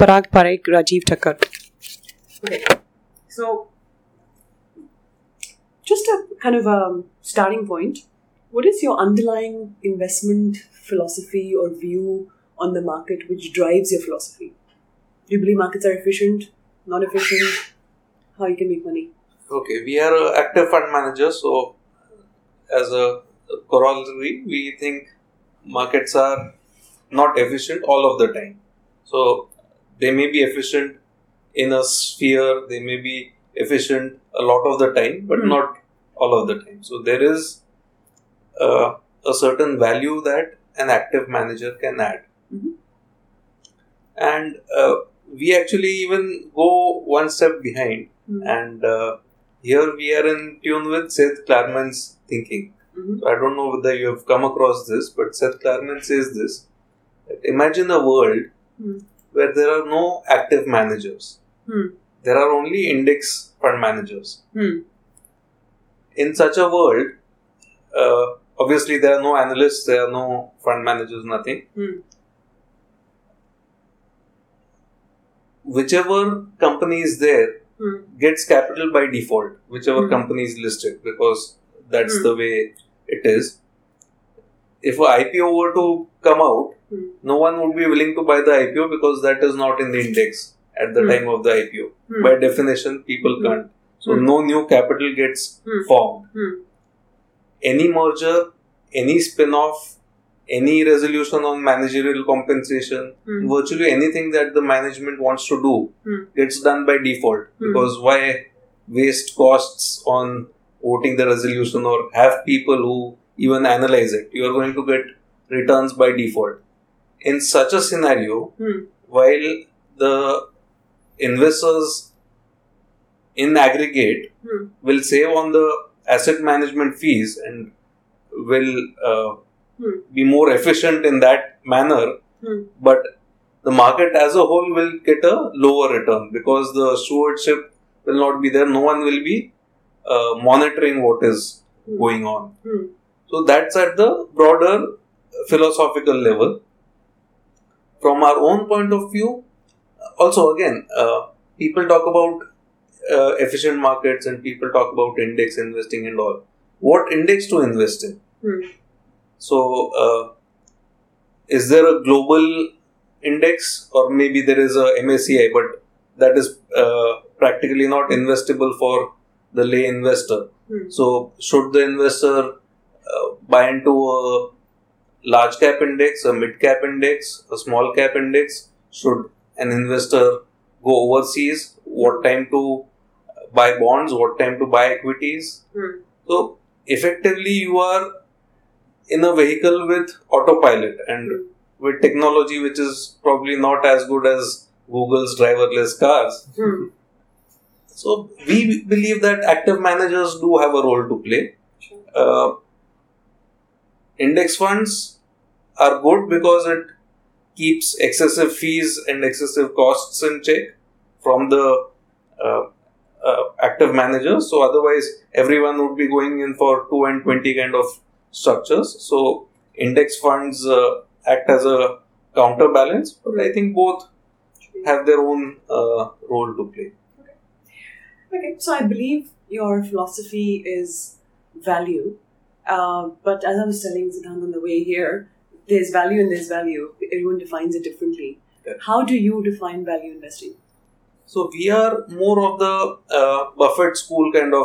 Parag Parekh, Rajeev Thakkar. Okay, so just a kind of a starting point, what is your underlying investment philosophy or view on the market which drives your philosophy? Do you believe markets are efficient, not efficient, how you can make money? Okay, we are an active fund manager, so as a corollary, we think markets are not efficient all of the time. So they may be efficient in a sphere, they may be efficient a lot of the time, but not all of the time. So there is a certain value that an active manager can add. Mm-hmm. And we actually even go one step behind. Mm-hmm. And here we are in tune with Seth Klarman's thinking. Mm-hmm. So I don't know whether you have come across this, but Seth Klarman says this. Imagine a world where there are no active managers. Mm-hmm. There are only index fund managers. Mm-hmm. In such a world, obviously there are no analysts, there are no fund managers, nothing. Mm-hmm. Whichever company is there gets capital by default, whichever company is listed, because that's the way it is. If an IPO were to come out, no one would be willing to buy the IPO because that is not in the index at the time of the IPO. By definition, people can't. So, no new capital gets formed. Any merger, any spin-off, any resolution on managerial compensation, virtually anything that the management wants to do gets done by default. Because why waste costs on voting the resolution or have people who even analyze it? You are going to get returns by default. In such a scenario, while the investors in aggregate will save on the asset management fees and will be more efficient in that manner, but the market as a whole will get a lower return because the stewardship will not be there. No one will be monitoring what is going on. So that's at the broader philosophical level. From our own point of view, also again, people talk about efficient markets and people talk about index investing and all. What index to invest in? So, is there a global index, or maybe there is a MSCI, but that is practically not investable for the lay investor. So, should the investor buy into a large cap index, a mid cap index, a small cap index? Should an investor go overseas? What time to buy bonds? What time to buy equities? So, effectively, you are in a vehicle with autopilot and with technology which is probably not as good as Google's driverless cars. So, we believe that active managers do have a role to play. Index funds are good because it keeps excessive fees and excessive costs in check from the active managers. So, otherwise, everyone would be going in for 2 and 20 kind of structures. So, index funds act as a counterbalance, but I think both have their own role to play. Okay, so I believe your philosophy is value, but as I was telling Siddhant on the way here, there's value and there's value. Everyone defines it differently. Okay. How do you define value investing? So, we are more of the Buffett school kind of,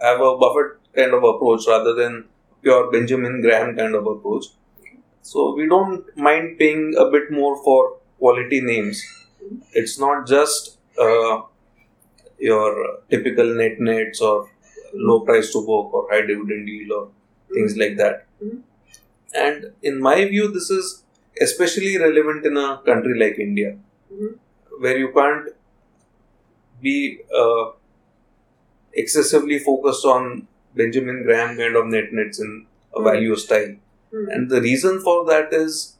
have a Buffett kind of approach rather than pure Benjamin Graham kind of approach. So, we don't mind paying a bit more for quality names. It's not just your typical nets or low price to book or high dividend yield or things like that. And in my view, this is especially relevant in a country like India, where you can't be excessively focused on Benjamin Graham kind of nets in a value style. And the reason for that is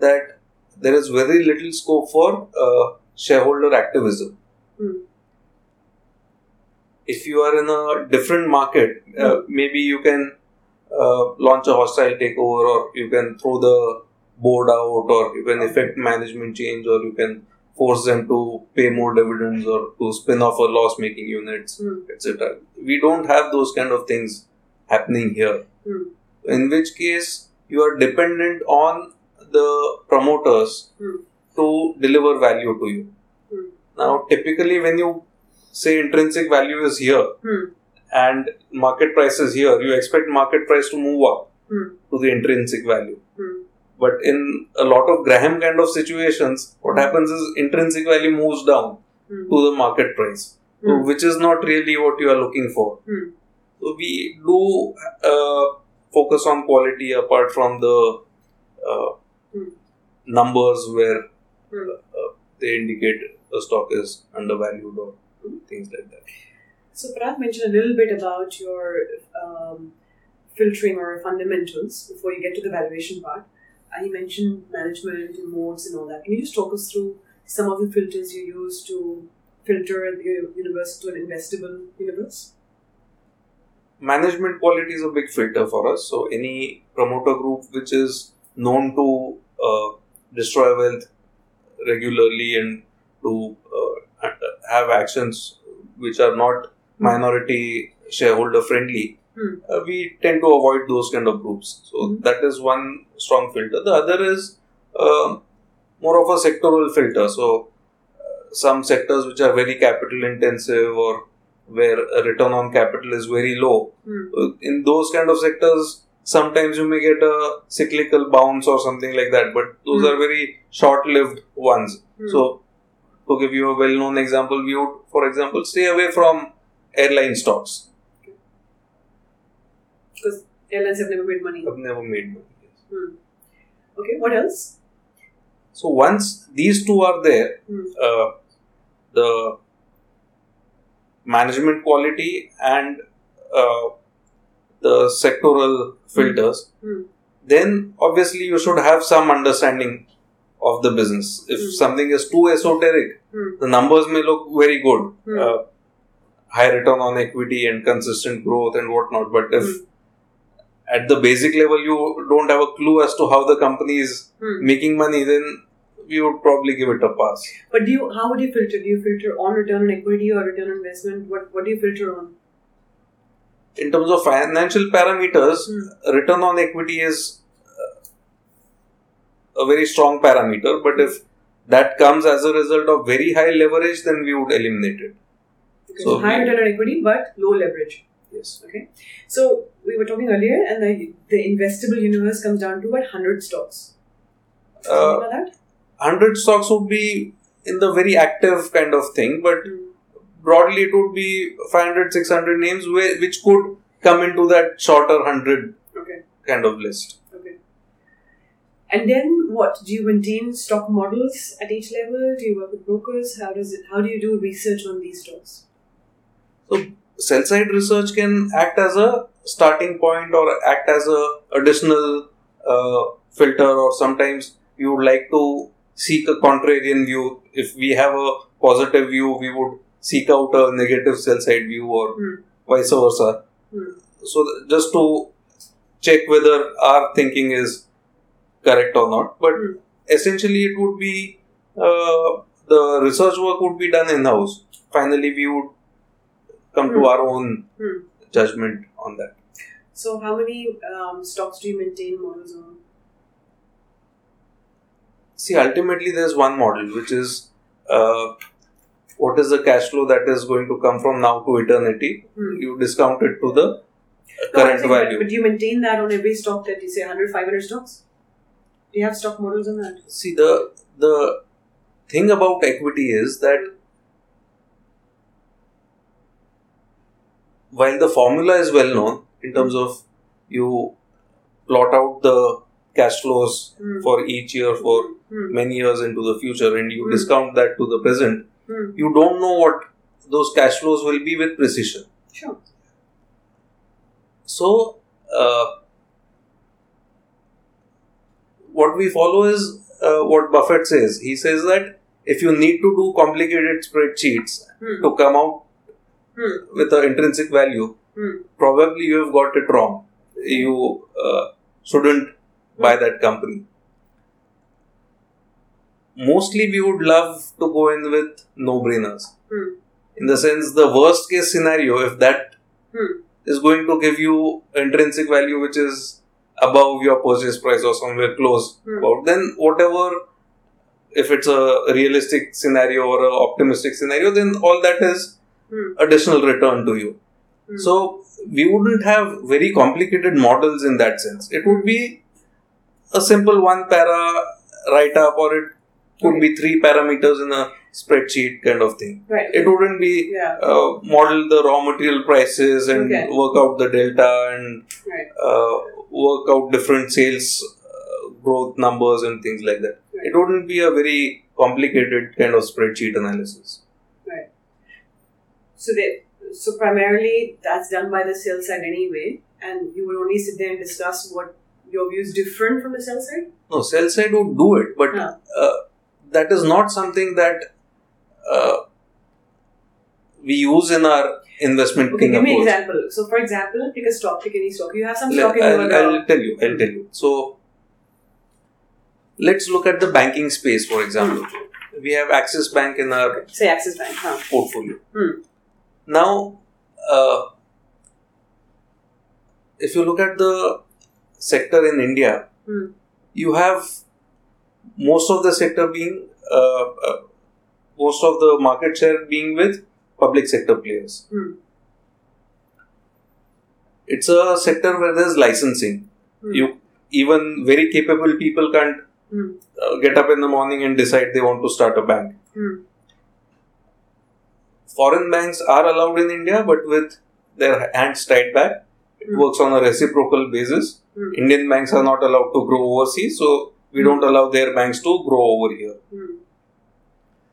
that there is very little scope for shareholder activism. If you are in a different market, maybe you can launch a hostile takeover or you can throw the board out, or you can effect management change, or you can force them to pay more dividends or to spin off a loss-making units, etc. We don't have those kind of things happening here. In which case, you are dependent on the promoters to deliver value to you. Now, typically when you say intrinsic value is here and market price is here, you expect market price to move up to the intrinsic value. But in a lot of Graham kind of situations, what happens is intrinsic value moves down to the market price, which is not really what you are looking for. So we do focus on quality apart from the numbers where they indicate the stock is undervalued or things like that. So Parag mentioned a little bit about your filtering or fundamentals before you get to the valuation part. He mentioned management and modes and all that. Can you just talk us through some of the filters you use to filter the universe to an investable universe? Management quality is a big filter for us. So any promoter group which is known to destroy wealth regularly and to have actions which are not minority shareholder friendly, we tend to avoid those kind of groups. So that is one strong filter. The other is more of a sectoral filter. So some sectors which are very capital intensive or where a return on capital is very low. In those kind of sectors, sometimes you may get a cyclical bounce or something like that. But those are very short-lived ones. So to give you a well-known example, we would, for example, stay away from airline stocks. Because airlines have never made money. Have never made money. Yes. Okay, what else? So once these two are there, the management quality and the sectoral filters, then obviously you should have some understanding of the business. If something is too esoteric, the numbers may look very good. High return on equity and consistent growth and whatnot. But if at the basic level, you don't have a clue as to how the company is making money, then we would probably give it a pass. But do you? How would you filter? Do you filter on return on equity or return on investment? What do you filter on? In terms of financial parameters, return on equity is a very strong parameter. But if that comes as a result of very high leverage, then we would eliminate it. Okay. So high return on equity, but low leverage. Yes. Okay. So we were talking earlier, and the investable universe comes down to what, 100 stocks? Something like that? 100 stocks would be in the very active kind of thing, but broadly it would be 500, 600 names which could come into that shorter 100 kind of list. Okay. And then what? Do you maintain stock models at each level? Do you work with brokers? How do you do research on these stocks? So sell-side research can act as a starting point or act as a additional filter, or sometimes you would like to seek a contrarian view. If we have a positive view, we would seek out a negative sell-side view or vice versa. So just to check whether our thinking is correct or not. But essentially it would be, the research work would be done in-house. Finally, we would come to our own judgment on that. So how many stocks do you maintain models on? See, ultimately there's one model, which is what is the cash flow that is going to come from now to eternity. You discount it to the current value. But do you maintain that on every stock that you say, 100, 500 stocks? Do you have stock models on that? See, the thing about equity is that while the formula is well known in terms of you plot out the cash flows for each year for many years into the future and you discount that to the present, you don't know what those cash flows will be with precision. Sure. So, what we follow is what Buffett says. He says that if you need to do complicated spreadsheets to come out with an intrinsic value, probably you have got it wrong. You shouldn't buy that company. mostly we would love to go in with no-brainers. In the sense, the worst case scenario, if that is going to give you intrinsic value which is above your purchase price or somewhere close, then whatever, if it's a realistic scenario or an optimistic scenario, then all that is additional return to you. So, we wouldn't have very complicated models in that sense. It would be a simple one para write-up, or it could be three parameters in a spreadsheet kind of thing. Right. It wouldn't be model the raw material prices and work out the delta and work out different sales growth numbers and things like that. Right. It wouldn't be a very complicated kind of spreadsheet analysis. Right. So primarily that's done by the sell side anyway, and you will only sit there and discuss what your view is different from the sell side? No, sell side would do it, but that is not something that we use in our investment approach. Give me an example. So, for example, pick a stock, pick any stock. You have some stock in your... I'll tell you. So, let's look at the banking space, for example. We have Axis Bank in our portfolio. Now, if you look at the sector in India, you have most of the sector being, most of the market share being with public sector players. It's a sector where there's licensing. Even very capable people can't get up in the morning and decide they want to start a bank. Foreign banks are allowed in India, but with their hands tied back. It works on a reciprocal basis. Indian banks are not allowed to grow overseas, so we don't allow their banks to grow over here.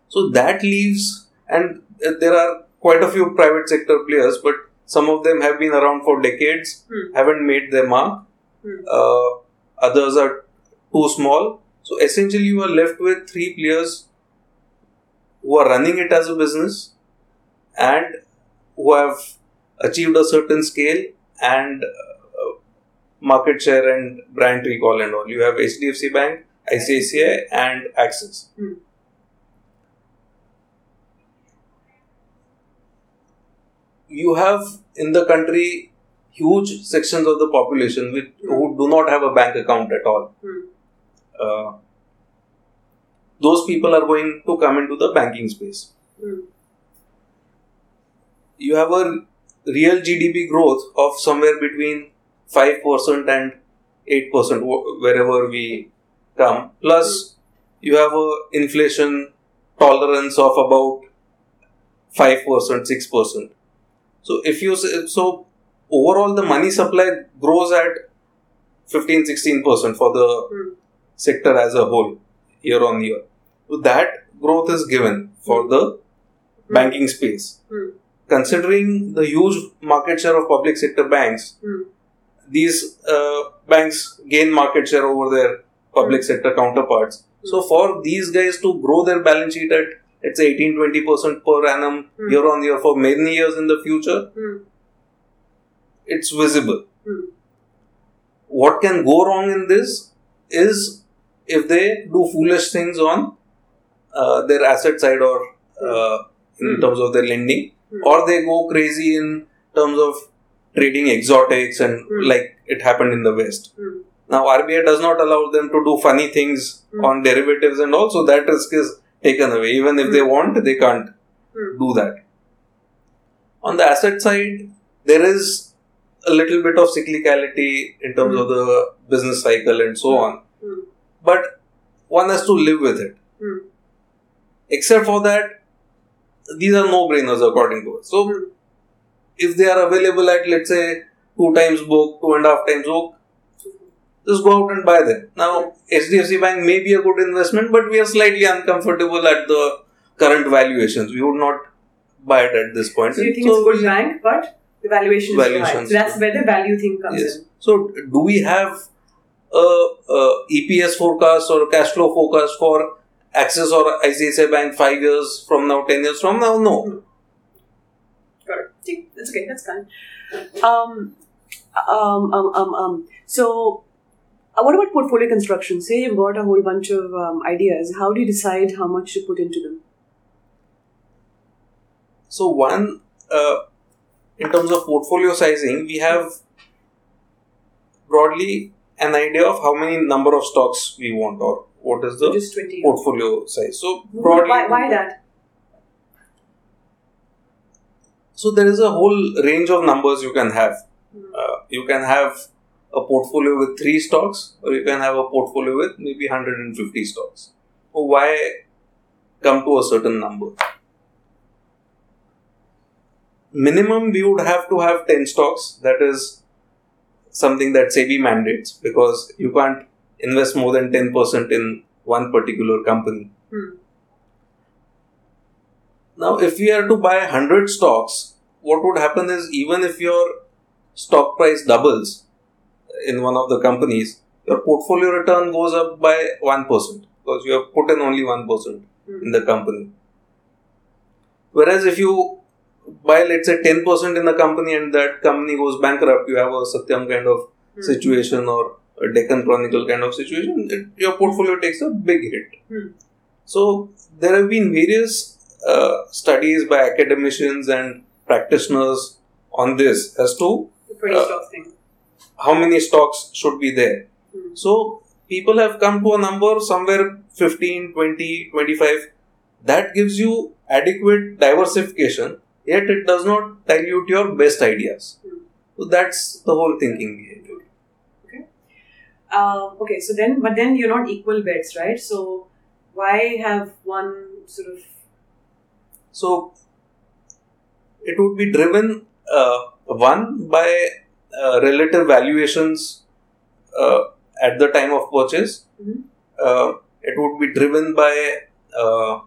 So that leaves, and there are quite a few private sector players, but some of them have been around for decades, haven't made their mark. Others are too small. So essentially you are left with three players who are running it as a business, and who have achieved a certain scale and market share and brand recall and all. You have HDFC Bank, ICICI and Axis. You have in the country huge sections of the population which who do not have a bank account at all. Those people are going to come into the banking space. You have a real GDP growth of somewhere between 5% and 8% wherever we come. Plus, you have a inflation tolerance of about 5%, 6%. So, if you say, so overall the money supply grows at 15, 16% for the sector as a whole, year on year. So, that growth is given for the banking space. Considering the huge market share of public sector banks, these banks gain market share over their public sector counterparts. So, for these guys to grow their balance sheet at, let's say, 18-20% per annum year on year for many years in the future, it's visible. What can go wrong in this is if they do foolish things on their asset side or in terms of their lending. Or they go crazy in terms of trading exotics and like it happened in the West. Now, RBI does not allow them to do funny things on derivatives and all, so that risk is taken away. Even if they want, they can't do that. On the asset side, there is a little bit of cyclicality in terms of the business cycle and so on. But one has to live with it. Except for that, these are no-brainers according to us. So, if they are available at, let's say, 2 times book, 2.5 times book, just go out and buy them. Now, HDFC Bank may be a good investment, but we are slightly uncomfortable at the current valuations. We would not buy it at this point. So, you think it's a good bank, but the valuation is high. So, that's where the value thing comes in. So, do we have a EPS forecast or a cash flow forecast for Axis or ICICI Bank 5 years from now, 10 years from now? No. Got it. That's okay. That's fine. So, What about portfolio construction? Say you've got a whole bunch of ideas. How do you decide how much to put into them? So one, in terms of portfolio sizing, we have broadly an idea of how many number of stocks we want or what is the portfolio size. So broadly, why that? So there is a whole range of numbers you can have. You can have a portfolio with 3 stocks, or you can have a portfolio with maybe 150 stocks. So why come to a certain number? Minimum, we would have to have 10 stocks. That is something that SEBI mandates, because you can't invest more than 10% in one particular company. Now, if we are to buy 100 stocks, what would happen is, even if your stock price doubles in one of the companies, your portfolio return goes up by 1%, because you have put in only 1% in the company. Whereas if you buy, let's say, 10% in the company and that company goes bankrupt, you have a Satyam kind of situation or a Deccan Chronicle kind of situation, your portfolio takes a big hit. So there have been various studies by academicians and practitioners on this as to how many stocks should be there. So people have come to a number somewhere 15, 20, 25. That gives you adequate diversification, yet it does not dilute your best ideas. So that's the whole thinking behind it. Okay, so then, but then you're not equal bets, right? So why have one sort of... So it would be driven, one, by relative valuations at the time of purchase. It would be driven by...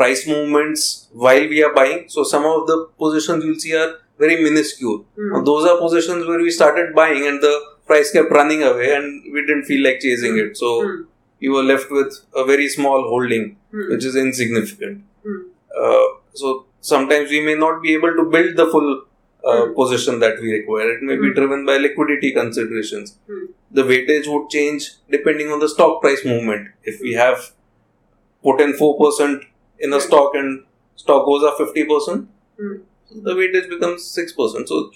price movements while we are buying. So some of the positions you'll see are very minuscule. Those are positions where we started buying and the price kept running away and we didn't feel like chasing it. So you were left with a very small holding, which is insignificant. So sometimes we may not be able to build the full position that we require. It may be driven by liquidity considerations. The weightage would change depending on the stock price movement. If we have put in 4% in a stock and stock goes up 50%, so the weightage becomes 6%. So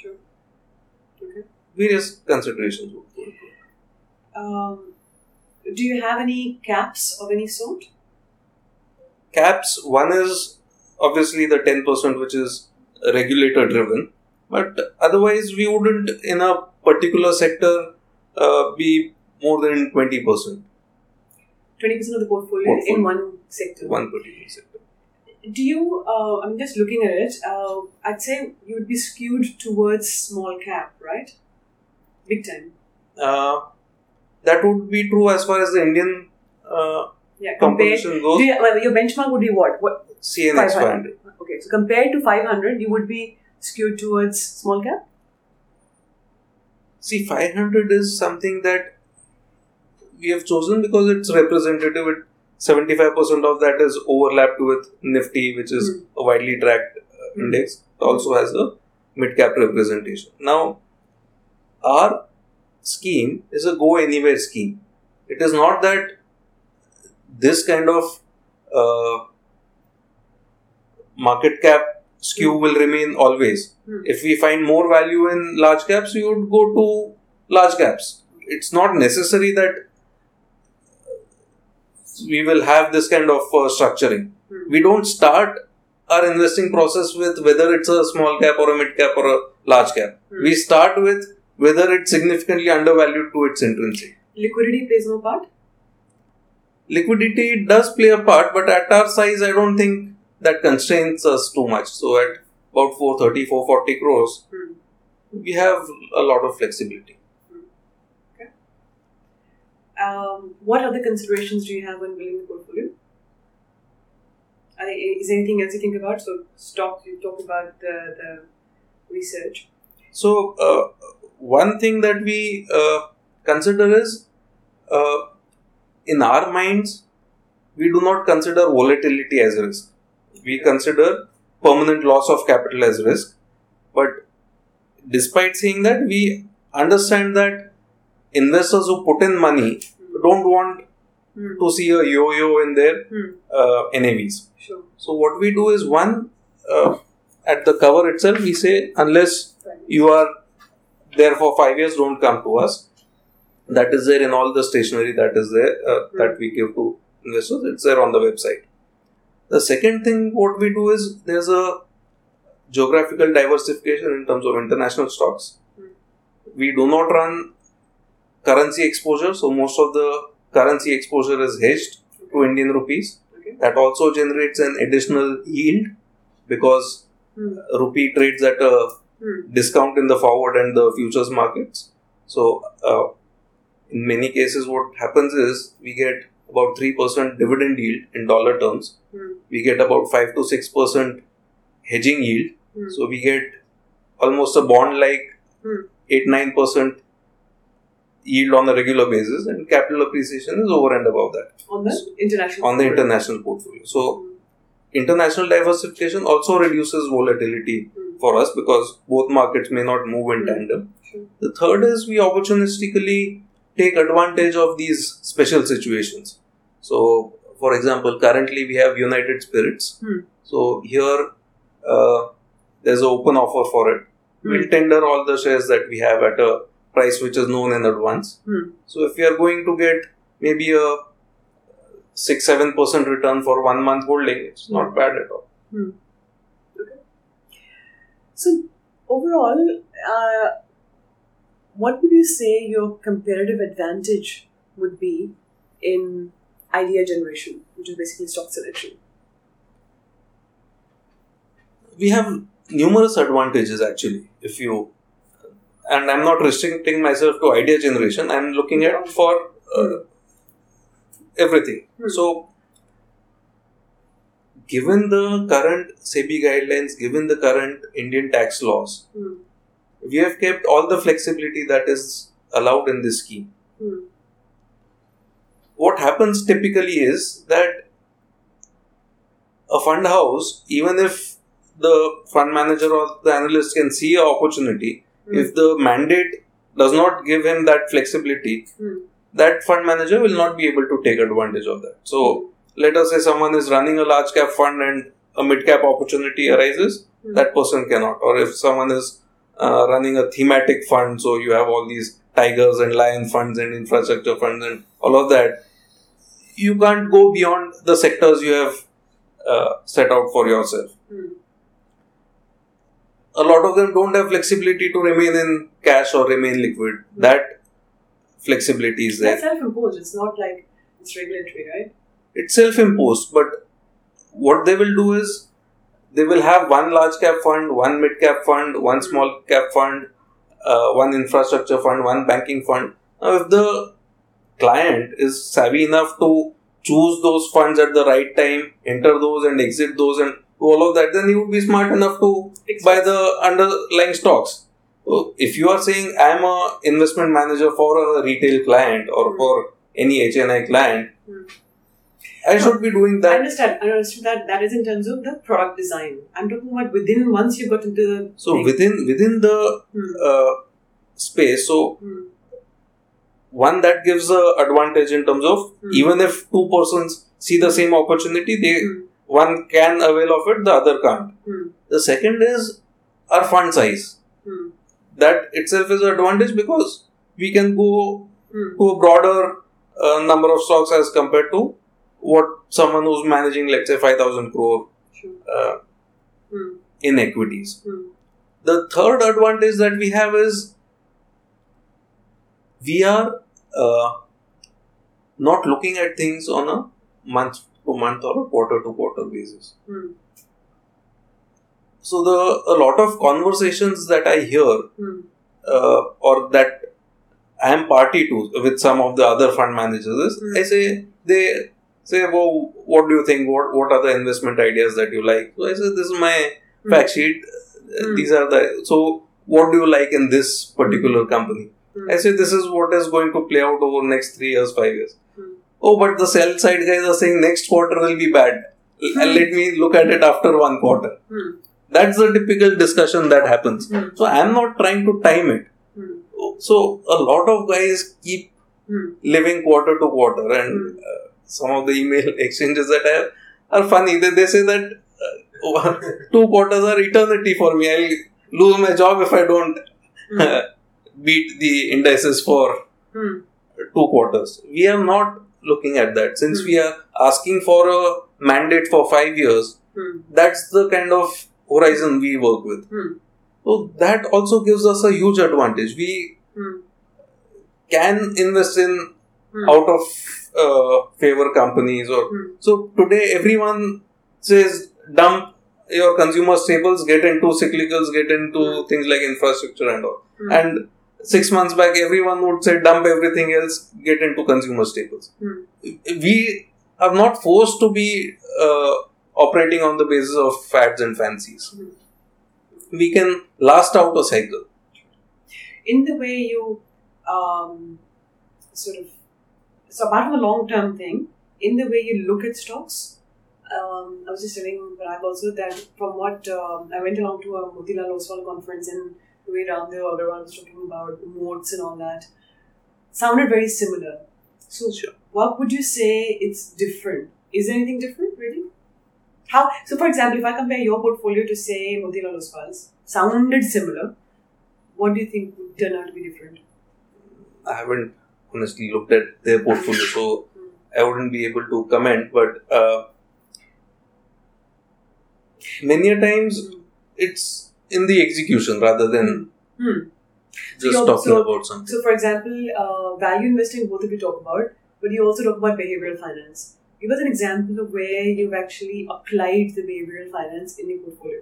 various considerations. Do you have any caps of any sort? Caps, one is obviously the 10%, which is regulator driven, but otherwise we wouldn't in a particular sector be more than 20%. 20% of the portfolio in one sector. One particular sector. Do you, I'm just looking at it, I'd say you would be skewed towards small cap, right? Big time. That would be true as far as the Indian composition goes. Your benchmark would be what? CNX 500. Okay, so compared to 500, you would be skewed towards small cap? See, 500 is something that we have chosen because it's representative. 75% of that is overlapped with Nifty, which is a widely tracked index. It also has a mid-cap representation. Now, our scheme is a go-anywhere scheme. It is not that this kind of market cap skew will remain always. If we find more value in large caps, you would go to large caps. It's not necessary that we will have this kind of structuring. We don't start our investing process with whether it's a small cap or a mid cap or a large cap. We start with whether it's significantly undervalued to its intrinsic. Liquidity plays no part? Liquidity does play a part, but at our size, I don't think that constrains us too much. So at about 430, 440 crores, we have a lot of flexibility. What other considerations do you have when building the portfolio? Is there anything else you think about? So, stocks, you talked about the research. So, one thing that we consider is, in our minds, we do not consider volatility as risk. We consider permanent loss of capital as risk. But despite saying that, we understand that investors who put in money don't want to see a yo-yo in their NAVs. Sure. So what we do is one, at the cover itself, we say unless you are there for 5 years, don't come to us. That is there in all the stationery that is there that we give to investors. It's there on the website. The second thing what we do is there's a geographical diversification in terms of international stocks. We do not run currency exposure, so most of the currency exposure is hedged to Indian rupees. Okay. That also generates an additional yield because rupee trades at a discount in the forward and the futures markets. So, in many cases what happens is we get about 3% dividend yield in dollar terms. We get about 5 to 6% hedging yield. So, we get almost a bond like 8-9% yield on a regular basis, and capital appreciation is over and above that. On the international portfolio. So, international diversification also reduces volatility for us because both markets may not move in tandem. Sure. The third is we opportunistically take advantage of these special situations. So, for example, currently we have United Spirits. So, here there's an open offer for it. We'll tender all the shares that we have at a price which is known in advance. So, if you are going to get maybe a 6-7% return for 1 month holding, it's not bad at all. Okay. So, overall, what would you say your comparative advantage would be in idea generation, which is basically stock selection? We have numerous advantages actually, if you... And I'm not restricting myself to idea generation. I'm looking at for everything. So, given the current SEBI guidelines, given the current Indian tax laws, we have kept all the flexibility that is allowed in this scheme. What happens typically is that a fund house, even if the fund manager or the analyst can see an opportunity, if the mandate does not give him that flexibility, that fund manager will not be able to take advantage of that. So, let us say someone is running a large cap fund and a mid cap opportunity arises, that person cannot. Or if someone is running a thematic fund, so you have all these tigers and lion funds and infrastructure funds and all of that, you can't go beyond the sectors you have set out for yourself. A lot of them don't have flexibility to remain in cash or remain liquid. That flexibility is there. That's self-imposed. It's not like it's regulatory, right? It's self-imposed. But what they will do is they will have one large cap fund, one mid cap fund, one small cap fund, one infrastructure fund, one banking fund. Now, if the client is savvy enough to choose those funds at the right time, enter those and exit those and all of that, then you would be smart enough to buy the underlying stocks. So, if you are saying I am an investment manager for a retail client or for any HNI client, I should be doing that. I understand that that is in terms of the product design. I'm talking about within, once you got into the... So, within the space, so one that gives an advantage in terms of even if two persons see the same opportunity, they... One can avail of it, the other can't. The second is our fund size. That itself is an advantage because we can go to a broader number of stocks as compared to what someone who's managing, let's say, 5,000 crore in equities. The third advantage that we have is we are not looking at things on a month-to-month or a quarter-to-quarter basis. So, a lot of conversations that I hear or that I am party to with some of the other fund managers is, they say, well, what do you think? What are the investment ideas that you like? So, I say, this is my fact sheet. These are the... So, what do you like in this particular company? I say, this is what is going to play out over next 3 years, 5 years. Oh, but the sell side guys are saying next quarter will be bad. Let me look at it after one quarter. That's the typical discussion that happens. So, I'm not trying to time it. So a lot of guys keep living quarter to quarter, and some of the email exchanges that are funny. They say that 2 quarters are eternity for me. I'll lose my job if I don't beat the indices for 2 quarters. We are not looking at that. Since we are asking for a mandate for 5 years, that's the kind of horizon we work with. So that also gives us a huge advantage. We can invest in out of favor companies. So today everyone says dump your consumer staples, get into cyclicals, get into things like infrastructure and all. And 6 months back everyone would say dump everything else, get into consumer staples. We are not forced to be operating on the basis of fads and fancies. We can last out a cycle. In the way you so apart from the long-term thing, in the way you look at stocks, I was just telling Parag also that from what I went along to a Motilal Oswal conference, and the way Ramdev Agarwal was talking about moats and all that, sounded very similar. So what would you say it's different? Is there anything different really? How? So for example, if I compare your portfolio to say Motilal Oswal's, sounded similar, what do you think would turn out to be different? I haven't honestly looked at their portfolio, so I wouldn't be able to comment, but many a times it's in the execution rather than just talking about something. So for example, value investing, both of you talk about, but you also talk about behavioral finance. Give us an example of where you've actually applied the behavioral finance in your portfolio.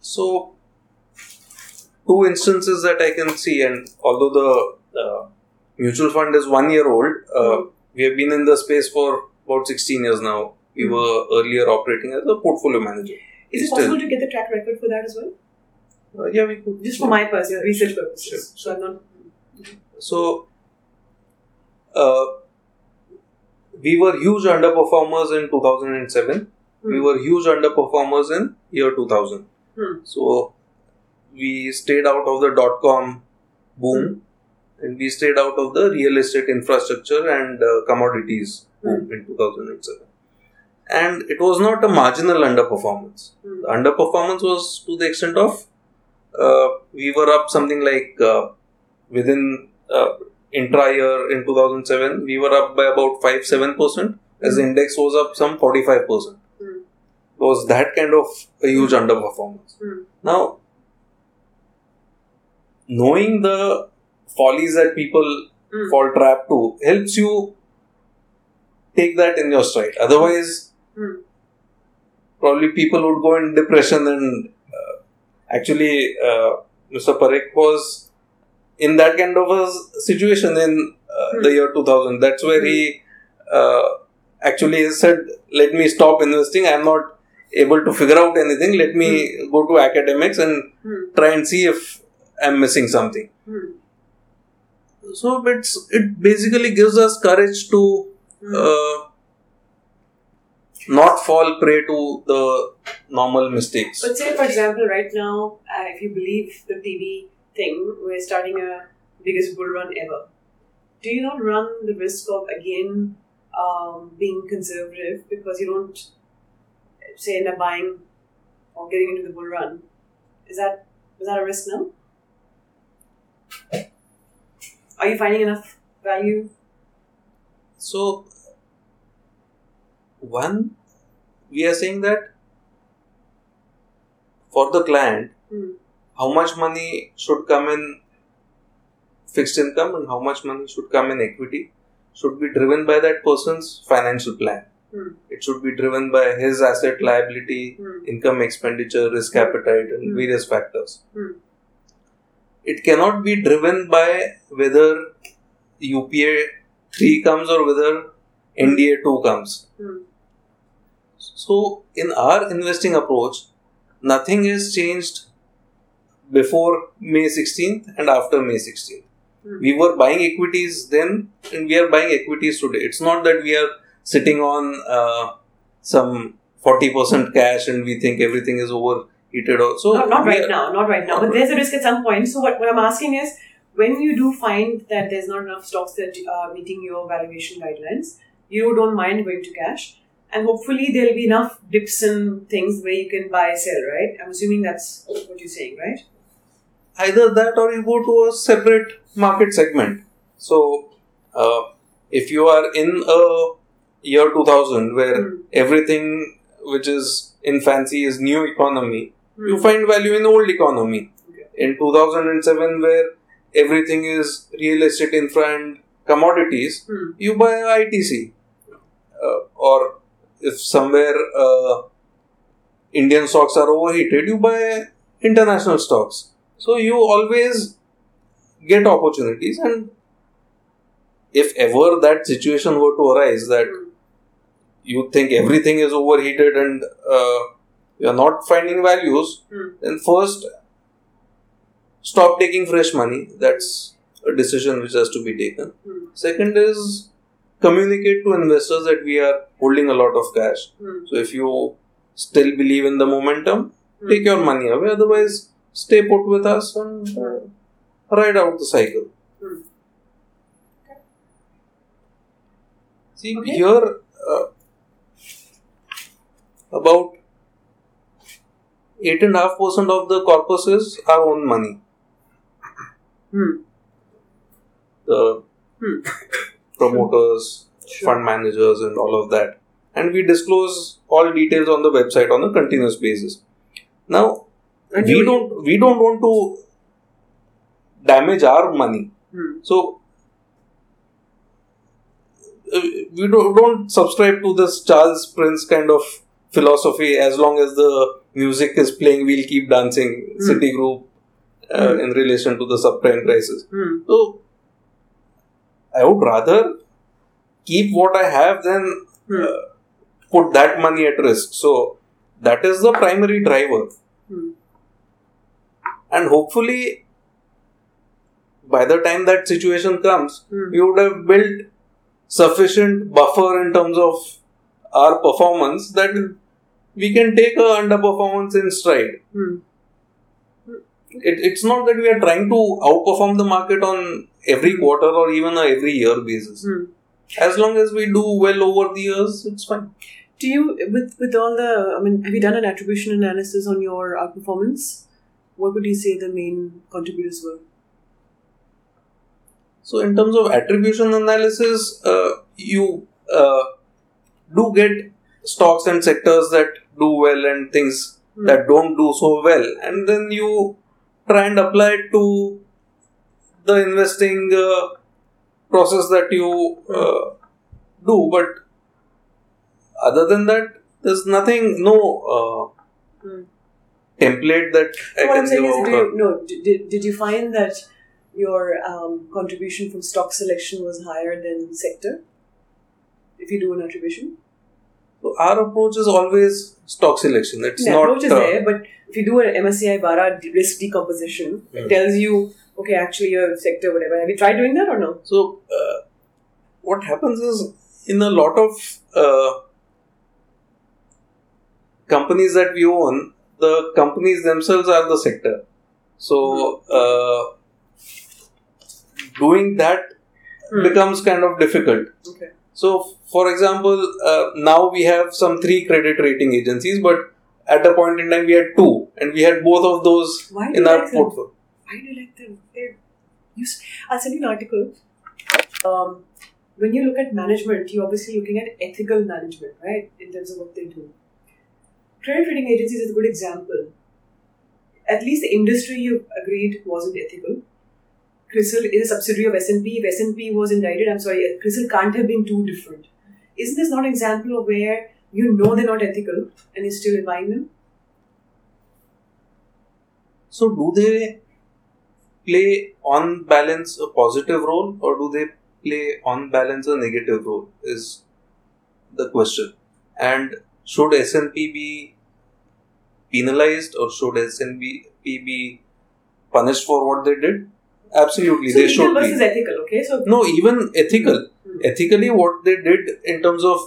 So, 2 instances that I can see, and although the mutual fund is 1 year old, we have been in the space for about 16 years now. We were earlier operating as a portfolio manager. Is it possible to get the track record for that as well? Yeah, we could. Just for my personal research purposes. Sure. So, I'm not... So, we were huge underperformers in 2007. We were huge underperformers in year 2000. So, we stayed out of the dot-com boom and we stayed out of the real estate infrastructure and commodities boom in 2007. And it was not a marginal underperformance. The underperformance was to the extent of we were up something like within intra-year in 2007, we were up by about 5-7% as the index was up some 45%. It was that kind of a huge underperformance. Now, knowing the follies that people fall trap to helps you take that in your stride. Otherwise, probably people would go in depression, and actually Mr. Parekh was in that kind of a situation in the year 2000. That's where he actually said, let me stop investing. I'm not able to figure out anything. Let me go to academics and try and see if I'm missing something. So it basically gives us courage to not fall prey to the normal mistakes. But say for example right now, if you believe the TV thing, we're starting a biggest bull run ever. Do you not run the risk of again being conservative because you don't say end up buying or getting into the bull run? Is that a risk now? Are you finding enough value? So, one, we are saying that for the client, how much money should come in fixed income and how much money should come in equity should be driven by that person's financial plan. It should be driven by his asset liability, income expenditure, risk appetite, and various factors. It cannot be driven by whether UPA 3 comes or whether NDA 2 comes. So, in our investing approach, nothing has changed before May 16th and after May 16th. We were buying equities then and we are buying equities today. It's not that we are sitting on some 40% cash and we think everything is over hit it also. No, not right now. But there's a risk at some point. So what I'm asking is, when you do find that there's not enough stocks that are meeting your valuation guidelines, you don't mind going to cash. And hopefully there'll be enough dips and things where you can buy, sell, right? I'm assuming that's what you're saying, right? Either that or you go to a separate market segment. So, if you are in a year 2000 where everything which is in fancy is new economy, you find value in old economy. Okay. In 2007 where everything is real estate, infra and commodities, you buy ITC. Or if somewhere Indian stocks are overheated, you buy international stocks. So you always get opportunities, and if ever that situation were to arise that you think everything is overheated and you are not finding values, then first stop taking fresh money. That's a decision which has to be taken. Second is communicate to investors that we are holding a lot of cash. So if you still believe in the momentum, take your money away. Otherwise, stay put with us and ride out the cycle. See, here about 8.5% of the corpus is our own money. The promoters, fund managers and all of that. And we disclose all details on the website on a continuous basis. Now, we don't want to damage our money. So, we don't subscribe to this Charles Prince kind of philosophy, as long as the music is playing, we'll keep dancing, Citigroup in relation to the subprime crisis. So, I would rather keep what I have than put that money at risk. So, that is the primary driver. And hopefully, by the time that situation comes, we would have built sufficient buffer in terms of our performance that we can take a underperformance in stride. It's not that we are trying to outperform the market on every quarter or even a every year basis. As long as we do well over the years, it's fine. Do you, with all the, I mean, have you done an attribution analysis on your outperformance? What would you say the main contributors were? So, in terms of attribution analysis, you do get stocks and sectors that do well and things that don't do so well. And then you try and apply it to the investing process that you do. But other than that, there's nothing, no template that I can give out. Did you find that your contribution from stock selection was higher than sector, if you do an attribution? So our approach is always stock selection. It's the approach is there, but if you do an MSCI Barra risk decomposition, it tells you, okay, actually your sector, whatever. Have you tried doing that or no? So what happens is, in a lot of companies that we own, the companies themselves are the sector. So doing that becomes kind of difficult. Okay. So, for example, now we have some 3 credit rating agencies, but at a point in time we had 2, and we had both of those in our portfolio. Why do you like them? I'll send you an article. When you look at management, you're obviously looking at ethical management, right, in terms of what they do. Credit rating agencies is a good example. At least the industry you agreed wasn't ethical. Crisil is a subsidiary of S&P. If S&P was indicted, I'm sorry, Crisil can't have been too different. Isn't this not an example of where you know they're not ethical and you're still buying them? So do they play on balance a positive role, or do they play on balance a negative role is the question. And should S&P be penalized, or should S&P be punished for what they did? Absolutely, so they should be. So, legal versus ethical, okay? So no, even ethical. Ethically, what they did in terms of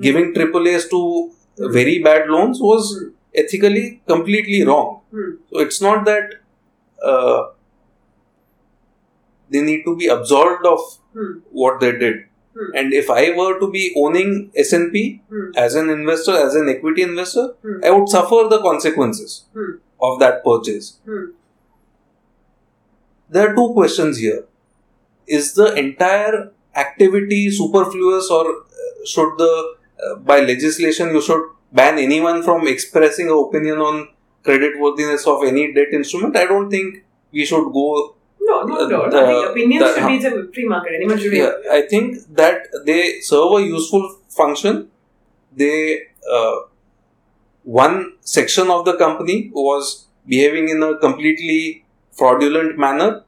giving AAAs to very bad loans was ethically completely wrong. So it's not that they need to be absolved of what they did. And if I were to be owning S&P as an investor, as an equity investor, I would suffer the consequences of that purchase. There are two questions here. Is the entire activity superfluous, or should the, by legislation, you should ban anyone from expressing an opinion on creditworthiness of any debt instrument? I don't think we should go... No. The opinion should be the free market. Anyone should be... Yeah, I think that they serve a useful function. They... one section of the company was behaving in a completely fraudulent manner,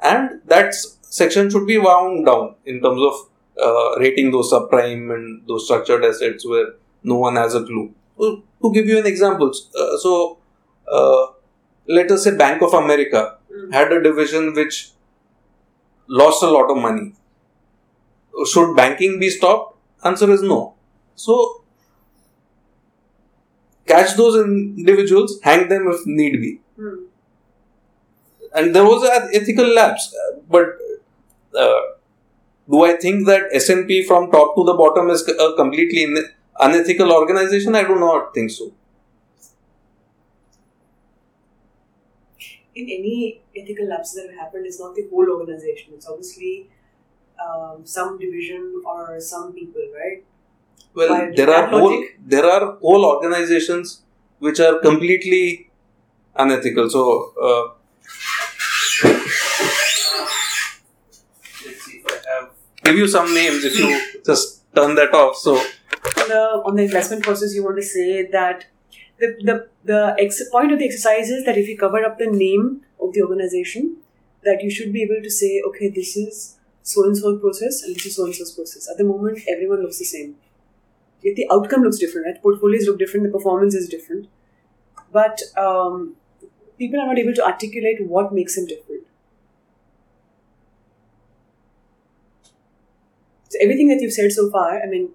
and that section should be wound down in terms of rating those subprime and those structured assets where no one has a clue. To give you an example, let us say Bank of America had a division which lost a lot of money. Should banking be stopped? Answer is no. So, catch those individuals, hang them if need be. And there was an ethical lapse, but do I think that S&P from top to the bottom is a completely unethical organization? I do not think so. In any ethical lapses that have happened, it's not the whole organization. It's obviously some division or some people, right? Well, there are whole organizations which are completely unethical. So, let's see if I have... Give you some names if you just turn that off. So, on the investment process, you want to say that the point of the exercise is that if you cover up the name of the organization, that you should be able to say, okay, this is so-and-so process and this is so-and-so's process. At the moment, everyone looks the same. Yet the outcome looks different, right? Portfolios look different, the performance is different. But people are not able to articulate what makes them different. So everything that you've said so far, I mean,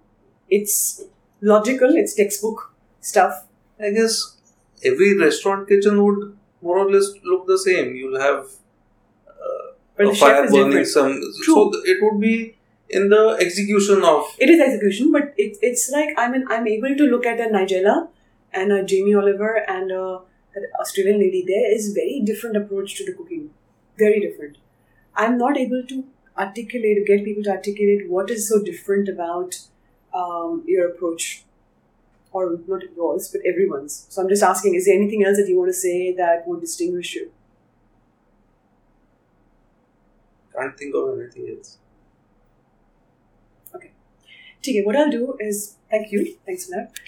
it's logical, it's textbook stuff. I guess every restaurant kitchen would more or less look the same. You'll have a fire burning, so it would be in the execution of... It is execution, but it's like, I mean, I'm able to look at a Nigella and a Jamie Oliver and that Australian lady there is very different approach to the cooking. Very different. I'm not able to get people to articulate what is so different about your approach. Or not yours, but everyone's. So I'm just asking, is there anything else that you want to say that would distinguish you? Can't think of anything else. Okay. TK, what I'll do is, thank you. Thanks for that.